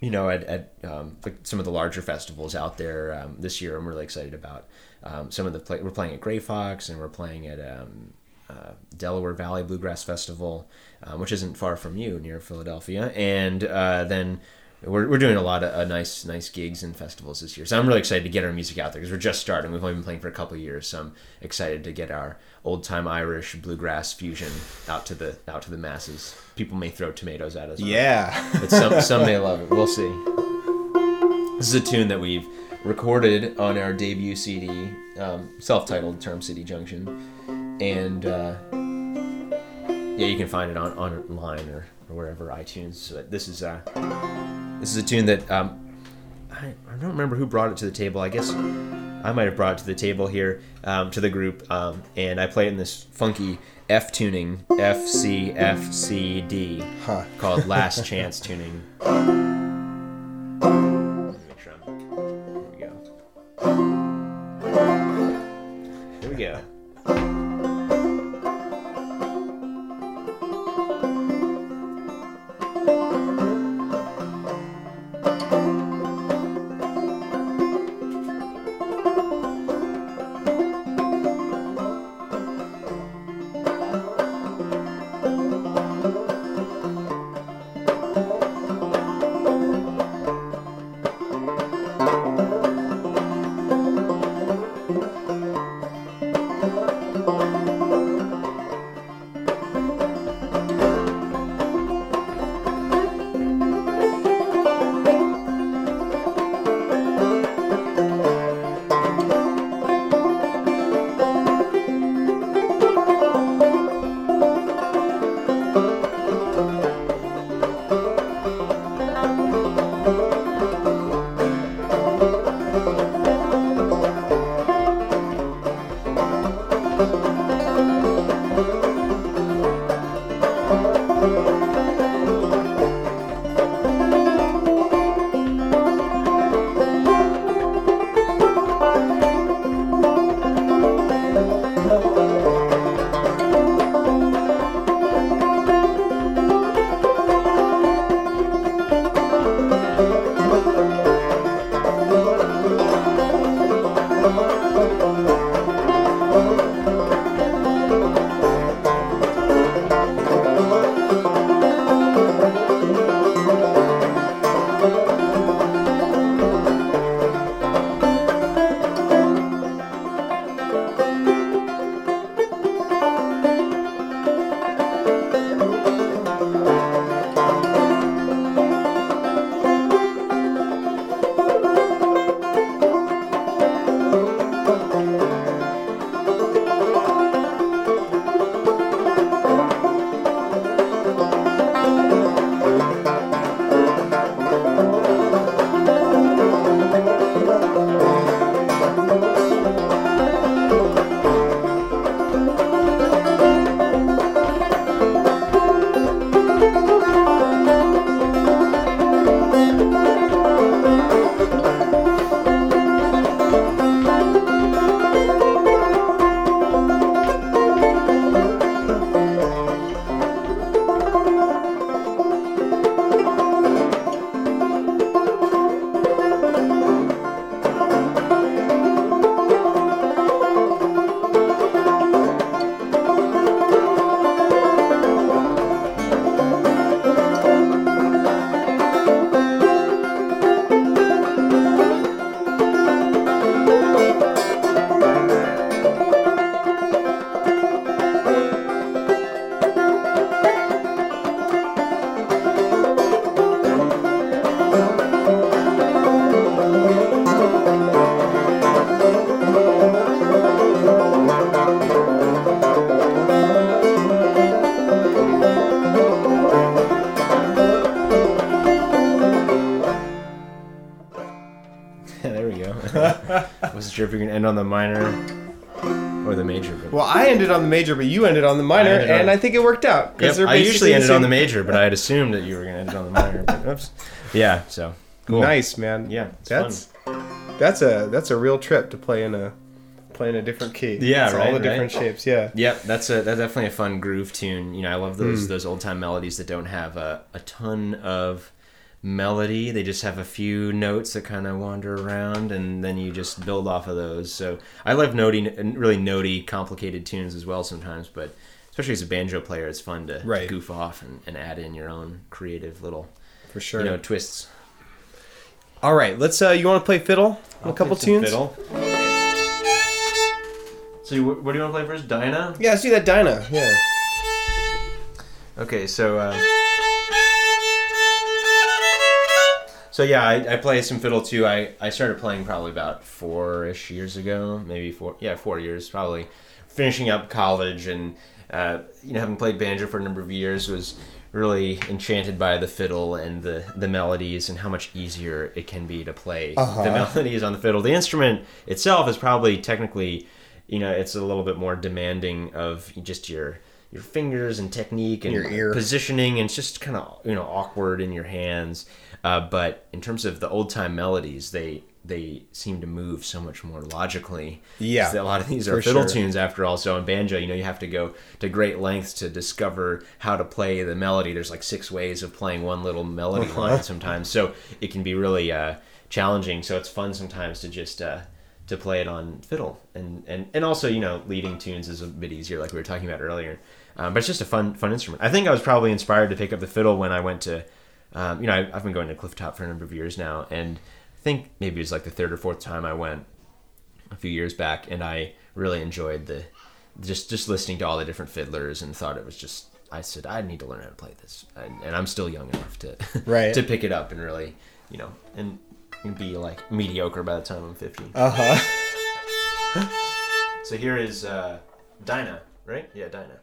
you know, at, at um, like some of the larger festivals out there. Um, this year, I'm really excited about um, some of the play. We're playing at Grey Fox, and we're playing at um, uh, Delaware Valley Bluegrass Festival, um, which isn't far from you, near Philadelphia. And uh, then we're we're doing a lot of uh, nice nice gigs and festivals this year, so I'm really excited to get our music out there because we're just starting. We've only been playing for a couple of years, so I'm excited to get our old time Irish bluegrass fusion out to the out to the masses. People may throw tomatoes at us, yeah, but some some may love it. We'll see. This is a tune that we've recorded on our debut C D, um, self-titled Charm City Junction, and uh, yeah, you can find it on online or, or wherever iTunes. So this is a. Uh, This is a tune that um, I, I don't remember who brought it to the table. I guess I might have brought it to the table here um, to the group, um, and I play it in this funky F tuning, F C F C D, huh. called Last Chance Tuning. Make sure I'm. Here we go. Here we go. Thank you. there we go. I wasn't sure if you're going to end on the minor or the major. But... Well, I ended on the major, but you ended on the minor, I and on... I think it worked out. Yep. I usually ended assumed... on the major, but I had assumed that you were going to end on the minor. But, oops. Yeah, so cool. Nice, man. Yeah, it's that's fun. that's a that's a real trip to play in a play in a different key. Yeah, it's right. All the right? different shapes. Yeah. Yep, that's a that's definitely a fun groove tune. You know, I love those mm. those old time melodies that don't have a, a ton of melody. They just have a few notes that kind of wander around, and then you just build off of those. So I love noting really notey, complicated tunes as well sometimes, but especially as a banjo player, it's fun to right. goof off and, and add in your own creative little for sure you know twists. All right, let's uh you want to play fiddle? I'll a couple tunes fiddle. So you, what do you want to play first? Dinah? Yeah, let's do that Dinah. Yeah. Okay, so uh So yeah, I, I play some fiddle too. I, I started playing probably about four-ish years ago, maybe four, yeah, four years probably. Finishing up college and uh, you know, having played banjo for a number of years, was really enchanted by the fiddle and the, the melodies and how much easier it can be to play uh-huh. the melodies on the fiddle. The instrument itself is probably technically, you know, it's a little bit more demanding of just your your fingers and technique and your ear positioning, and it's just kind of, you know, awkward in your hands. Uh, but in terms of the old time melodies, they they seem to move so much more logically. Yeah, a lot of these are fiddle sure. tunes after all. So in banjo, you know, you have to go to great lengths to discover how to play the melody. There's like six ways of playing one little melody uh-huh. line sometimes, so it can be really uh, challenging. So it's fun sometimes to just uh, to play it on fiddle, and, and and also, you know, leading tunes is a bit easier, like we were talking about earlier. Um, but it's just a fun fun instrument. I think I was probably inspired to pick up the fiddle when I went to. Um, you know, I, I've been going to Clifftop for a number of years now, and I think maybe it was like the third or fourth time I went a few years back, and I really enjoyed the just just listening to all the different fiddlers, and thought it was just. I said I need to learn how to play this, and, and I'm still young enough to right. to pick it up and really, you know, and, and be like mediocre by the time I'm fifty. Uh huh. So here is uh, Dinah, right? Yeah, Dinah.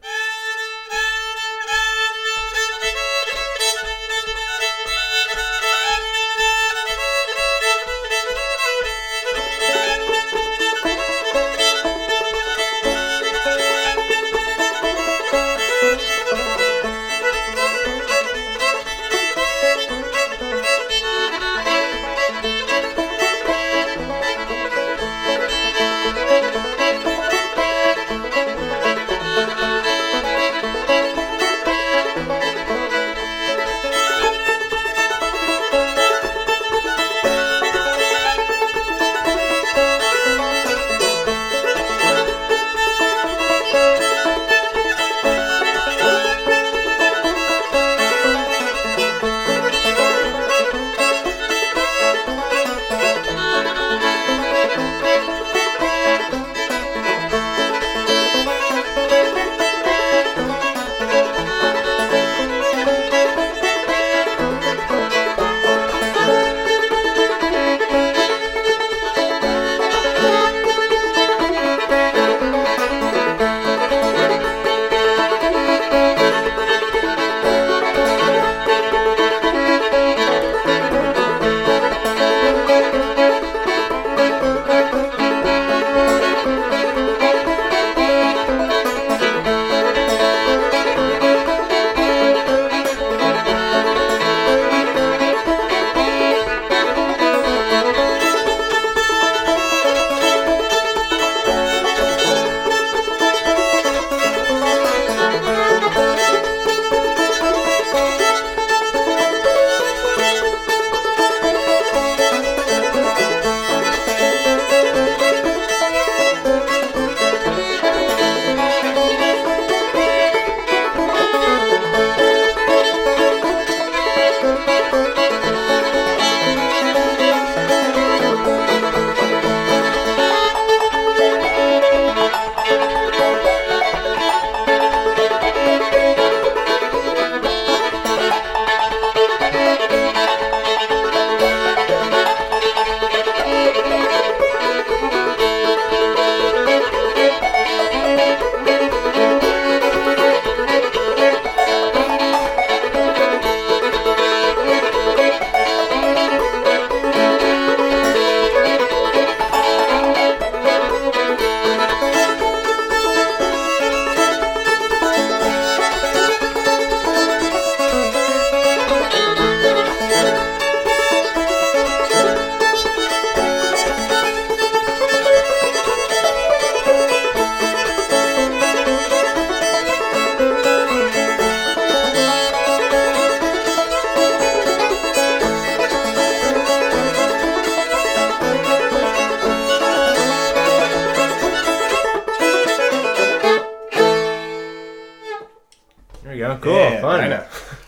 cool. Yeah, fun. I know.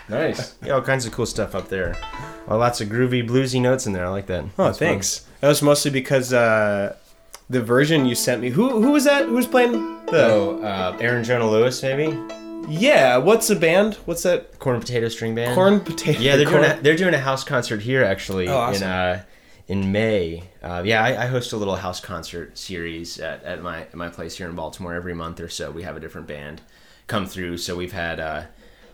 Nice. Yeah, all kinds of cool stuff up there. Oh, lots of groovy, bluesy notes in there. I like that. Oh, that's thanks. Fun. That was mostly because uh, the version you sent me... Who who was that? Who was playing the... Oh, uh, Aaron Jonah Lewis, maybe? Yeah. What's the band? What's that? Corn Potato String Band. Corn Potato... Yeah, they're, corn... doing, a, they're doing a house concert here, actually, oh, awesome. in uh, in May. Uh, yeah, I, I host a little house concert series at, at my at my place here in Baltimore. Every month or so, we have a different band come through. So we've had... Uh,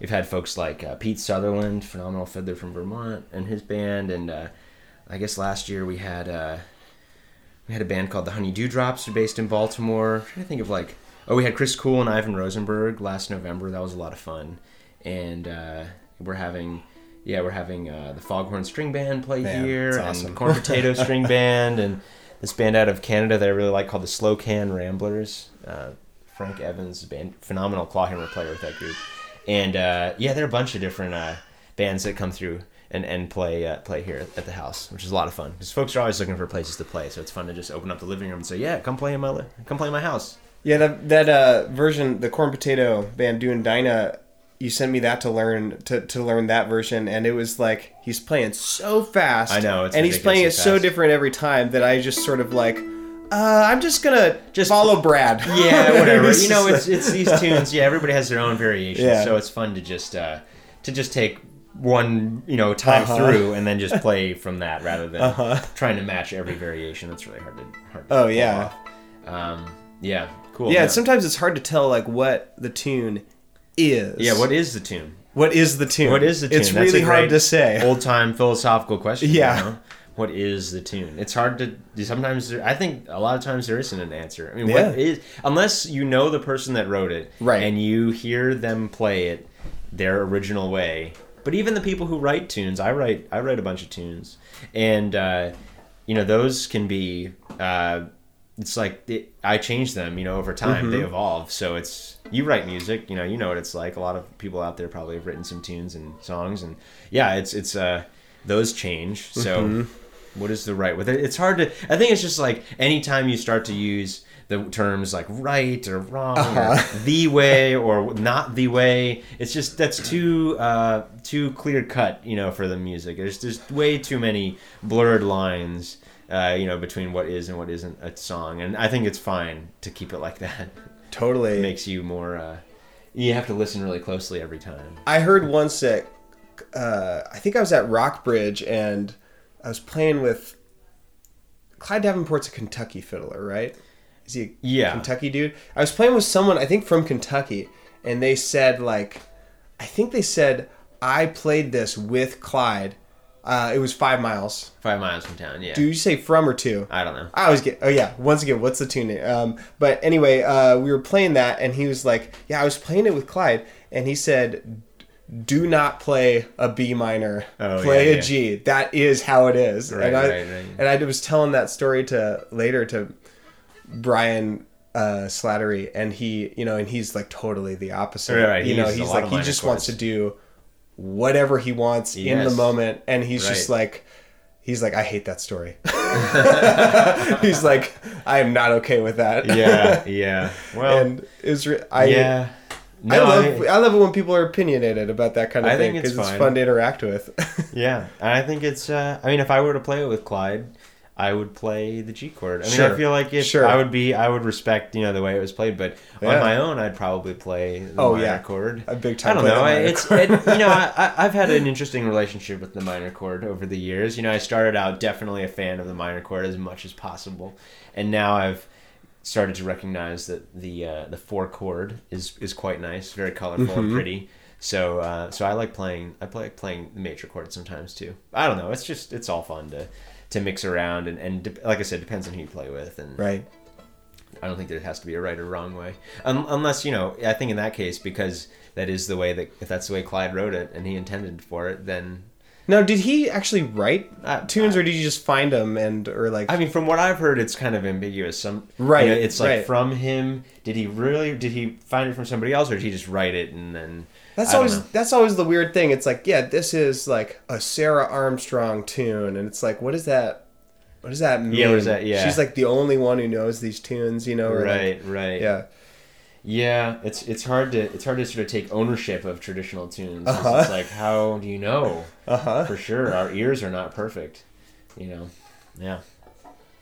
We've had folks like uh, Pete Sutherland, phenomenal fiddler from Vermont, and his band. And uh, I guess last year we had uh, we had a band called the Honey Dewdrops, who are based in Baltimore. I'm trying to think of like oh, we had Chris Cool and Ivan Rosenberg last November. That was a lot of fun. And uh, we're having yeah we're having uh, the Foghorn String Band play Man, here, and awesome. the Corn Potato String Band, and this band out of Canada that I really like called the Slow Can Ramblers. Uh, Frank Evans, band, phenomenal clawhammer player with that group. And, uh, yeah, there are a bunch of different uh, bands that come through and, and play uh, play here at the house, which is a lot of fun. Because folks are always looking for places to play, so it's fun to just open up the living room and say, yeah, come play in my, come play in my house. Yeah, that, that uh, version, the Corn Potato Band doing Dinah, you sent me that to learn to, to learn that version, and it was like, he's playing so fast. I know, it's And he's playing it so different every time that I just sort of like... Uh, I'm just gonna just follow Brad. Yeah, whatever. You know, it's it's these tunes. Yeah, everybody has their own variations, yeah. So it's fun to just uh, to just take one, you know, time uh-huh. through and then just play from that rather than uh-huh. trying to match every variation. That's really hard to. Hard to oh yeah, off. Um, yeah, cool. Yeah, yeah, sometimes it's hard to tell like what the tune is. Yeah, what is the tune? What is the tune? What is the tune? It's That's really hard to say. Old time philosophical question. Yeah. You know? What is the tune? It's hard to do. Sometimes there, I think a lot of times there isn't an answer. I mean, yeah. what is unless you know the person that wrote it, right? And you hear them play it their original way. But even the people who write tunes, I write, I write a bunch of tunes, and uh, you know those can be. Uh, it's like it, I change them, you know, over time mm-hmm. they evolve. So it's you write music, you know, you know what it's like. A lot of people out there probably have written some tunes and songs, and yeah, it's it's uh, those change. So. Mm-hmm. What is the right with it? It's hard to... I think it's just like anytime you start to use the terms like right or wrong uh-huh. or the way or not the way, it's just that's too uh, too clear-cut, you know, for the music. There's there's way too many blurred lines, uh, you know, between what is and what isn't a song. And I think it's fine to keep it like that. Totally. It makes you more... Uh, you have to listen really closely every time. I heard once that... Uh, I think I was at Rockbridge and... I was playing with Clyde Davenport's a Kentucky fiddler, right? Is he a yeah. Kentucky dude? I was playing with someone, I think from Kentucky, and they said like, I think they said, I played this with Clyde. Uh, it was five miles. Five miles from town, yeah. Do you say from or to? I don't know. I always get, oh yeah, once again, what's the tune name? Um, but anyway, uh, we were playing that and he was like, yeah, I was playing it with Clyde. And he said, do not play a B minor. Oh, play yeah, a G. Yeah. That is how it is. Right, and I, right, right. And I was telling that story to later to Brian uh, Slattery, and he, you know, and he's like totally the opposite. Right, right. You he know, he's like he just chords. wants to do whatever he wants yes. in the moment, and he's right. just like, he's like, I hate that story. He's like, I am not okay with that. Yeah, yeah. Well, and it's re- I yeah. No, I love I, mean, I love it when people are opinionated about that kind of I thing because it's, it's fun to interact with. Yeah, and I think it's. Uh, I mean, if I were to play it with Clyde, I would play the G chord. I mean, sure. I feel like if sure. I would be, I would respect you know the way it was played. But yeah. on my own, I'd probably play the oh, minor yeah. chord. A big time. I don't know. I, it's it, you know I I've had an interesting relationship with the minor chord over the years. You know, I started out definitely a fan of the minor chord as much as possible, and now I've. started to recognize that the uh, the four chord is, is quite nice, very colorful mm-hmm. and pretty. So uh, so I like playing I play, like playing the major chord sometimes too. I don't know. It's just it's all fun to, to mix around and and de- like I said, depends on who you play with and right. I don't think there has to be a right or wrong way, um, unless you know. I think in that case because that is the way that if that's the way Clyde wrote it and he intended for it, then. Now, did he actually write uh, tunes, or did you just find them and or like? I mean, from what I've heard, it's kind of ambiguous. Some right, you know, it's like right. from him. Did he really? Did he find it from somebody else, or did he just write it and then? That's I always don't know. That's always the weird thing. It's like, yeah, this is like a Sarah Armstrong tune, and it's like, what is that? What does that mean? Yeah, what is that? Yeah, she's like the only one who knows these tunes, you know? Or right, like, right, yeah. Yeah, it's it's hard to it's hard to sort of take ownership of traditional tunes. Uh-huh. It's like, how do you know? Uh-huh. For sure, our ears are not perfect, you know. Yeah.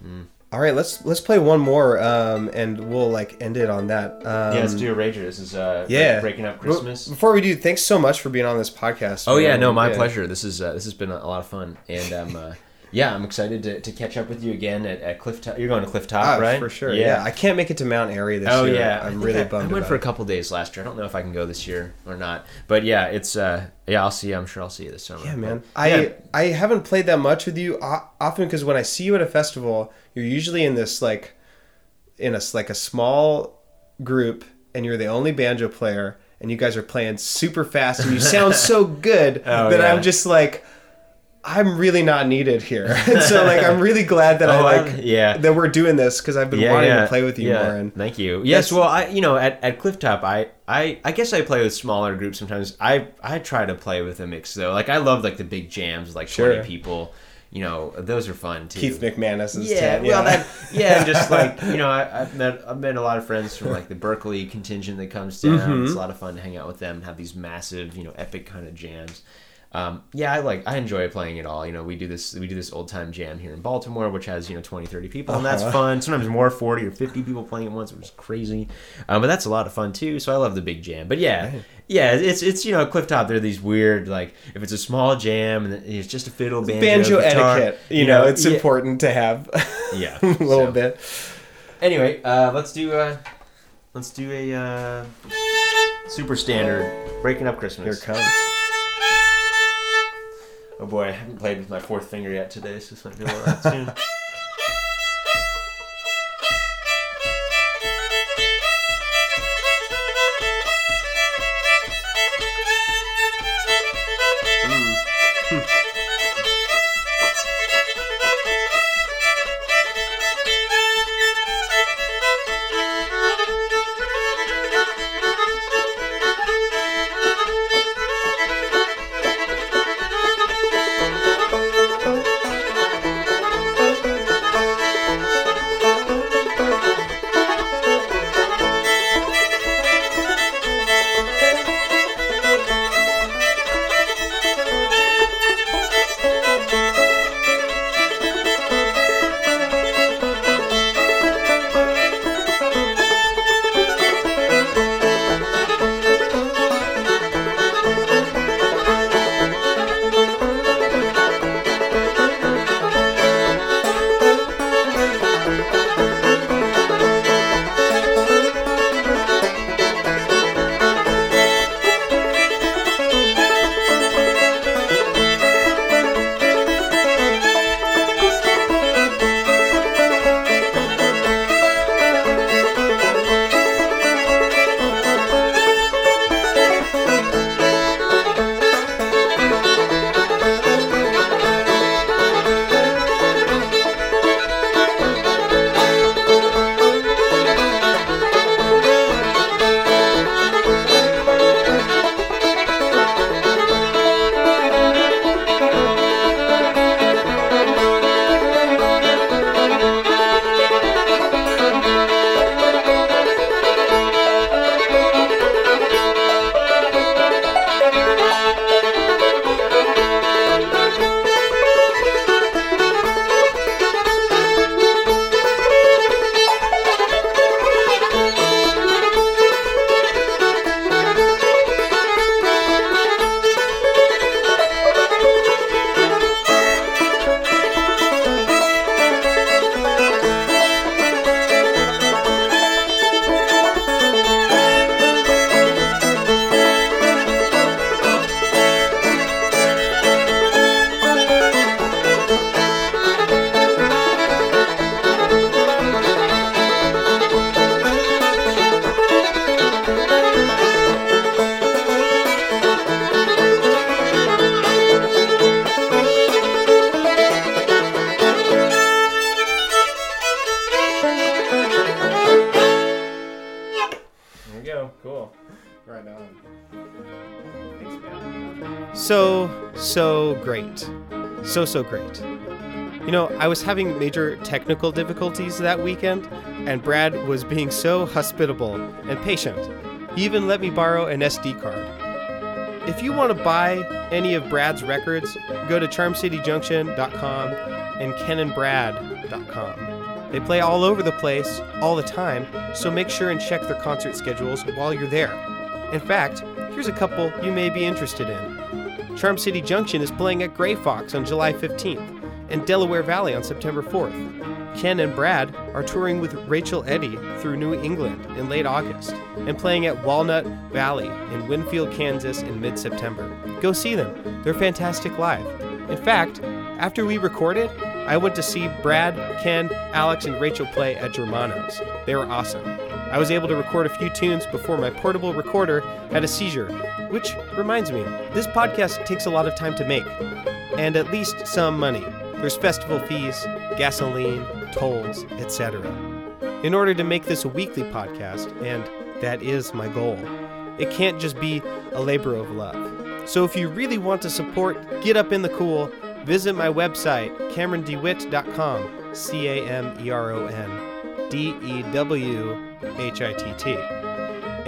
Mm. All right, let's let's play one more, um, and we'll like end it on that. Um, yeah, let's do a rager. This is uh, yeah. Breaking Up Christmas. Before we do, thanks so much for being on this podcast. Oh man. yeah, no, my yeah. pleasure. This is uh, this has been a lot of fun, and um, uh, yeah, I'm excited to, to catch up with you again at, at Clifftop. You're going to Clifftop, oh, right? For sure. Yeah. yeah, I can't make it to Mount Airy this oh, year. Oh yeah, I'm really I, bummed. I went about for a couple days last year. I don't know if I can go this year or not, but yeah, it's uh, yeah, I'll see you. I'm sure I'll see you this summer. Yeah, man. But, I yeah. I haven't played that much with you often because when I see you at a festival, you're usually in this like, in a like a small group, and you're the only banjo player, and you guys are playing super fast, and you sound so good oh, that yeah. I'm just like, I'm really not needed here. And so like, I'm really glad that oh, I like, yeah. that we're doing this because I've been yeah, wanting yeah. to play with you yeah. more. And thank you. Yes, well, I you know at at Clifftop, I. I, I guess I play with smaller groups sometimes. I I try to play with a mix though. Like I love like the big jams with like sure. twenty people. You know, those are fun too. Keith McManus's yeah, tent. Well, yeah, that, yeah, just like, you know, I, I've met I've met a lot of friends from like the Berkeley contingent that comes down. Mm-hmm. It's a lot of fun to hang out with them and have these massive, you know, epic kind of jams. Um, yeah, I like I enjoy playing it all. You know, we do this we do this old time jam here in Baltimore, which has you know twenty, thirty people, and that's uh-huh. fun. Sometimes more, forty or fifty people playing at once, which is crazy. Um, but that's a lot of fun too. So I love the big jam. But yeah. Right. Yeah, it's, it's you know, Clifftop, they're these weird, like, if it's a small jam, and it's just a fiddle, banjo, Banjo guitar, etiquette, you, you know, know, it's yeah. important to have yeah, a little so. bit. Anyway, uh, let's do, uh, let's do a uh, super standard, Breaking Up Christmas. Here it comes. Oh boy, I haven't played with my fourth finger yet today, so this might be a little out soon. So, so great. So, so great. You know, I was having major technical difficulties that weekend, and Brad was being so hospitable and patient. He even let me borrow an S D card. If you want to buy any of Brad's records, go to charm city junction dot com and ken and brad dot com. They play all over the place, all the time, so make sure and check their concert schedules while you're there. In fact, here's a couple you may be interested in. Charm City Junction is playing at Grey Fox on July fifteenth and Delaware Valley on September fourth. Ken and Brad are touring with Rachel Eddy through New England in late August and playing at Walnut Valley in Winfield, Kansas in mid-September. Go see them. They're fantastic live. In fact, after we recorded, I went to see Brad, Ken, Alex, and Rachel play at Germano's. They were awesome. I was able to record a few tunes before my portable recorder had a seizure, which reminds me, this podcast takes a lot of time to make, and at least some money. There's festival fees, gasoline, tolls, et cetera. In order to make this a weekly podcast, and that is my goal, it can't just be a labor of love. So if you really want to support Get Up in the Cool, visit my website, cameron dewitt dot com, C A M E R O N D E W H I T T,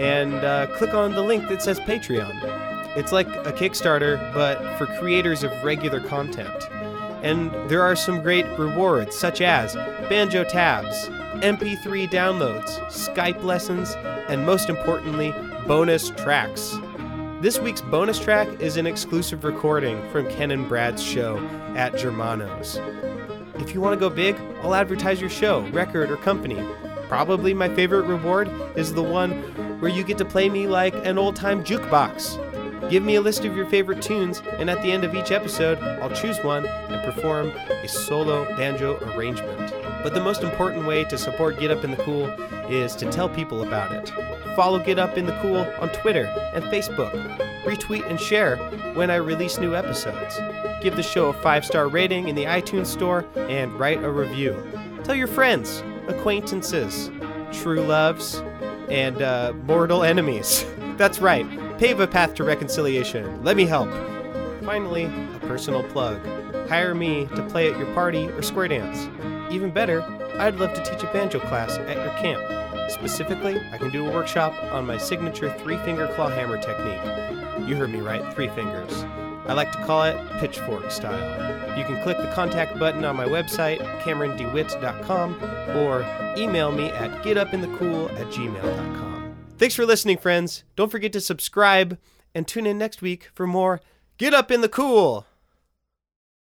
and uh, click on the link that says Patreon. It's like a Kickstarter, but for creators of regular content. And there are some great rewards, such as banjo tabs, M P three downloads, Skype lessons, and most importantly, bonus tracks. This week's bonus track is an exclusive recording from Ken and Brad's show at Germano's. If you want to go big, I'll advertise your show, record, or company. Probably my favorite reward is the one where you get to play me like an old-time jukebox. Give me a list of your favorite tunes, and at the end of each episode, I'll choose one and perform a solo banjo arrangement. But the most important way to support Get Up in the Cool is to tell people about it. Follow Get Up in the Cool on Twitter and Facebook. Retweet and share when I release new episodes. Give the show a five-star rating in the iTunes store and write a review. Tell your friends, acquaintances, true loves, and uh, mortal enemies. That's right. Pave a path to reconciliation. Let me help. Finally, a personal plug. Hire me to play at your party or square dance. Even better, I'd love to teach a banjo class at your camp. Specifically, I can do a workshop on my signature three-finger clawhammer technique. You heard me right, three fingers. I like to call it pitchfork style. You can click the contact button on my website, cameron dewitt dot com, or email me at get up in the cool at gmail dot com. Thanks for listening, friends. Don't forget to subscribe and tune in next week for more Get Up in the Cool.